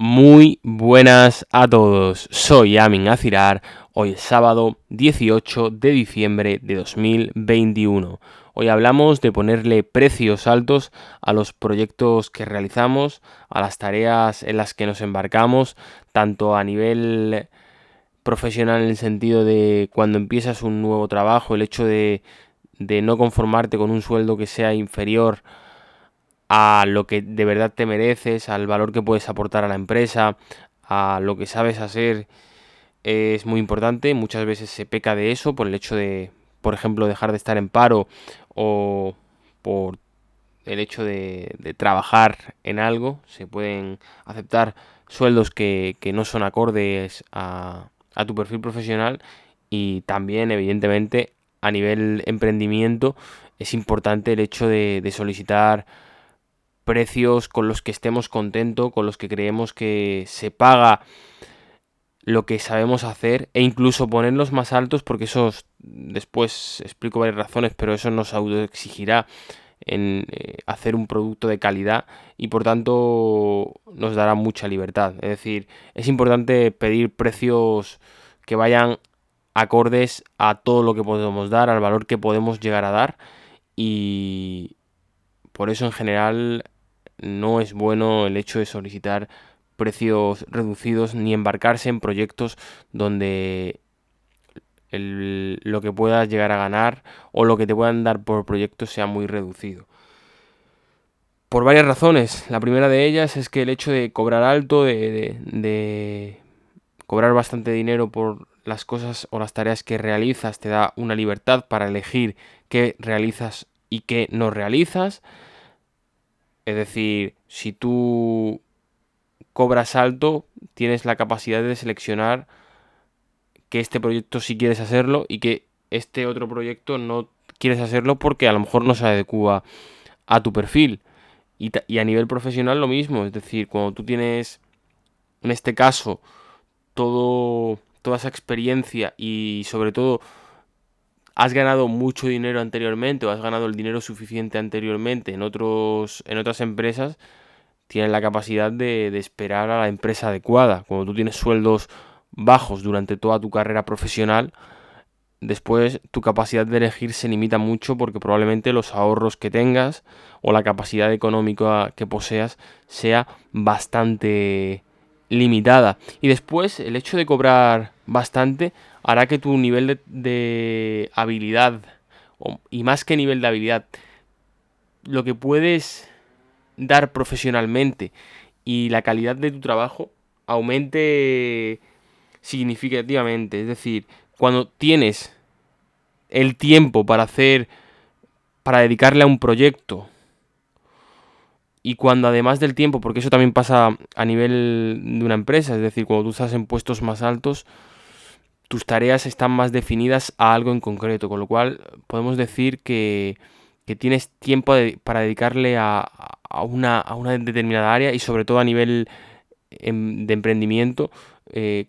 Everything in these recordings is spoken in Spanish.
Muy buenas a todos, soy Amin Azirar, hoy es sábado 18 de diciembre de 2021. Hoy hablamos de ponerle precios altos a los proyectos que realizamos, a las tareas en las que nos embarcamos, tanto a nivel profesional en el sentido de cuando empiezas un nuevo trabajo, el hecho de no conformarte con un sueldo que sea inferior a lo que de verdad te mereces, al valor que puedes aportar a la empresa, a lo que sabes hacer, es muy importante. Muchas veces se peca de eso por el hecho de, por ejemplo, dejar de estar en paro o por el hecho de trabajar en algo. Se pueden aceptar sueldos que no son acordes a tu perfil profesional y también, evidentemente, a nivel emprendimiento es importante el hecho de solicitar precios con los que estemos contentos, con los que creemos que se paga lo que sabemos hacer e incluso ponerlos más altos, porque eso, después explico varias razones, pero eso nos autoexigirá en hacer un producto de calidad y por tanto nos dará mucha libertad. Es decir, es importante pedir precios que vayan acordes a todo lo que podemos dar, al valor que podemos llegar a dar, y por eso en general no es bueno el hecho de solicitar precios reducidos ni embarcarse en proyectos donde lo que puedas llegar a ganar o lo que te puedan dar por proyecto sea muy reducido. Por varias razones. La primera de ellas es que el hecho de cobrar alto, de cobrar bastante dinero por las cosas o las tareas que realizas, te da una libertad para elegir qué realizas y qué no realizas. Es decir, si tú cobras alto, tienes la capacidad de seleccionar que este proyecto sí quieres hacerlo y que este otro proyecto no quieres hacerlo porque a lo mejor no se adecua a tu perfil. Y a nivel profesional lo mismo. Es decir, cuando tú tienes, en este caso, toda esa experiencia y sobre todo has ganado mucho dinero anteriormente o has ganado el dinero suficiente anteriormente en otras empresas, tienes la capacidad de esperar a la empresa adecuada. Cuando tú tienes sueldos bajos durante toda tu carrera profesional, después tu capacidad de elegir se limita mucho porque probablemente los ahorros que tengas o la capacidad económica que poseas sea bastante limitada. Y después el hecho de cobrar bastante hará que tu nivel de habilidad, y más que nivel de habilidad, lo que puedes dar profesionalmente y la calidad de tu trabajo aumente significativamente. Es decir, cuando tienes el tiempo para dedicarle a un proyecto, y cuando además del tiempo, porque eso también pasa a nivel de una empresa, es decir, cuando tú estás en puestos más altos, tus tareas están más definidas a algo en concreto, con lo cual podemos decir que tienes tiempo para dedicarle a una determinada área, y sobre todo a nivel de emprendimiento,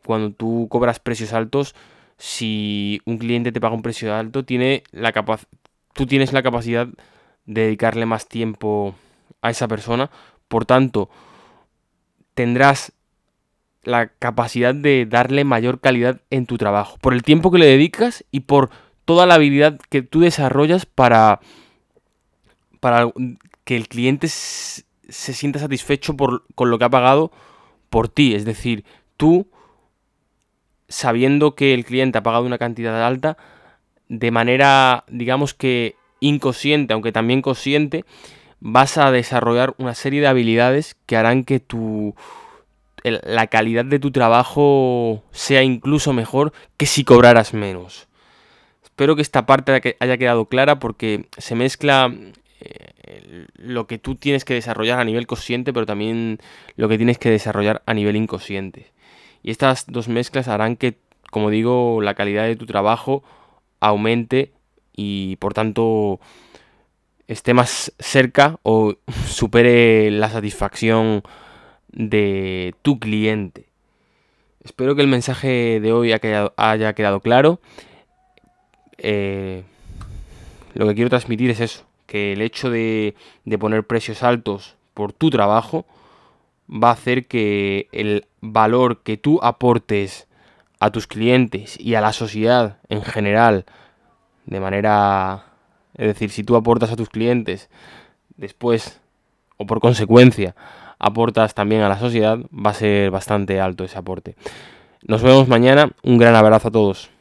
cuando tú cobras precios altos, si un cliente te paga un precio alto, tú tienes la capacidad de dedicarle más tiempo a esa persona, por tanto, tendrás la capacidad de darle mayor calidad en tu trabajo, por el tiempo que le dedicas y por toda la habilidad que tú desarrollas para que el cliente se sienta satisfecho con lo que ha pagado por ti. Es decir, tú, sabiendo que el cliente ha pagado una cantidad alta, de manera, digamos que inconsciente, aunque también consciente, vas a desarrollar una serie de habilidades que harán que la calidad de tu trabajo sea incluso mejor que si cobraras menos. Espero que esta parte haya quedado clara, porque se mezcla lo que tú tienes que desarrollar a nivel consciente, pero también lo que tienes que desarrollar a nivel inconsciente. Y estas dos mezclas harán que, como digo, la calidad de tu trabajo aumente y, por tanto, esté más cerca o supere la satisfacción de tu cliente. Espero que el mensaje de hoy haya quedado claro. Lo que quiero transmitir es eso, que el hecho de poner precios altos por tu trabajo va a hacer que el valor que tú aportes a tus clientes y a la sociedad en general, de manera... Es decir, si tú aportas a tus clientes, después, o por consecuencia, aportas también a la sociedad, va a ser bastante alto ese aporte. Nos vemos mañana. Un gran abrazo a todos.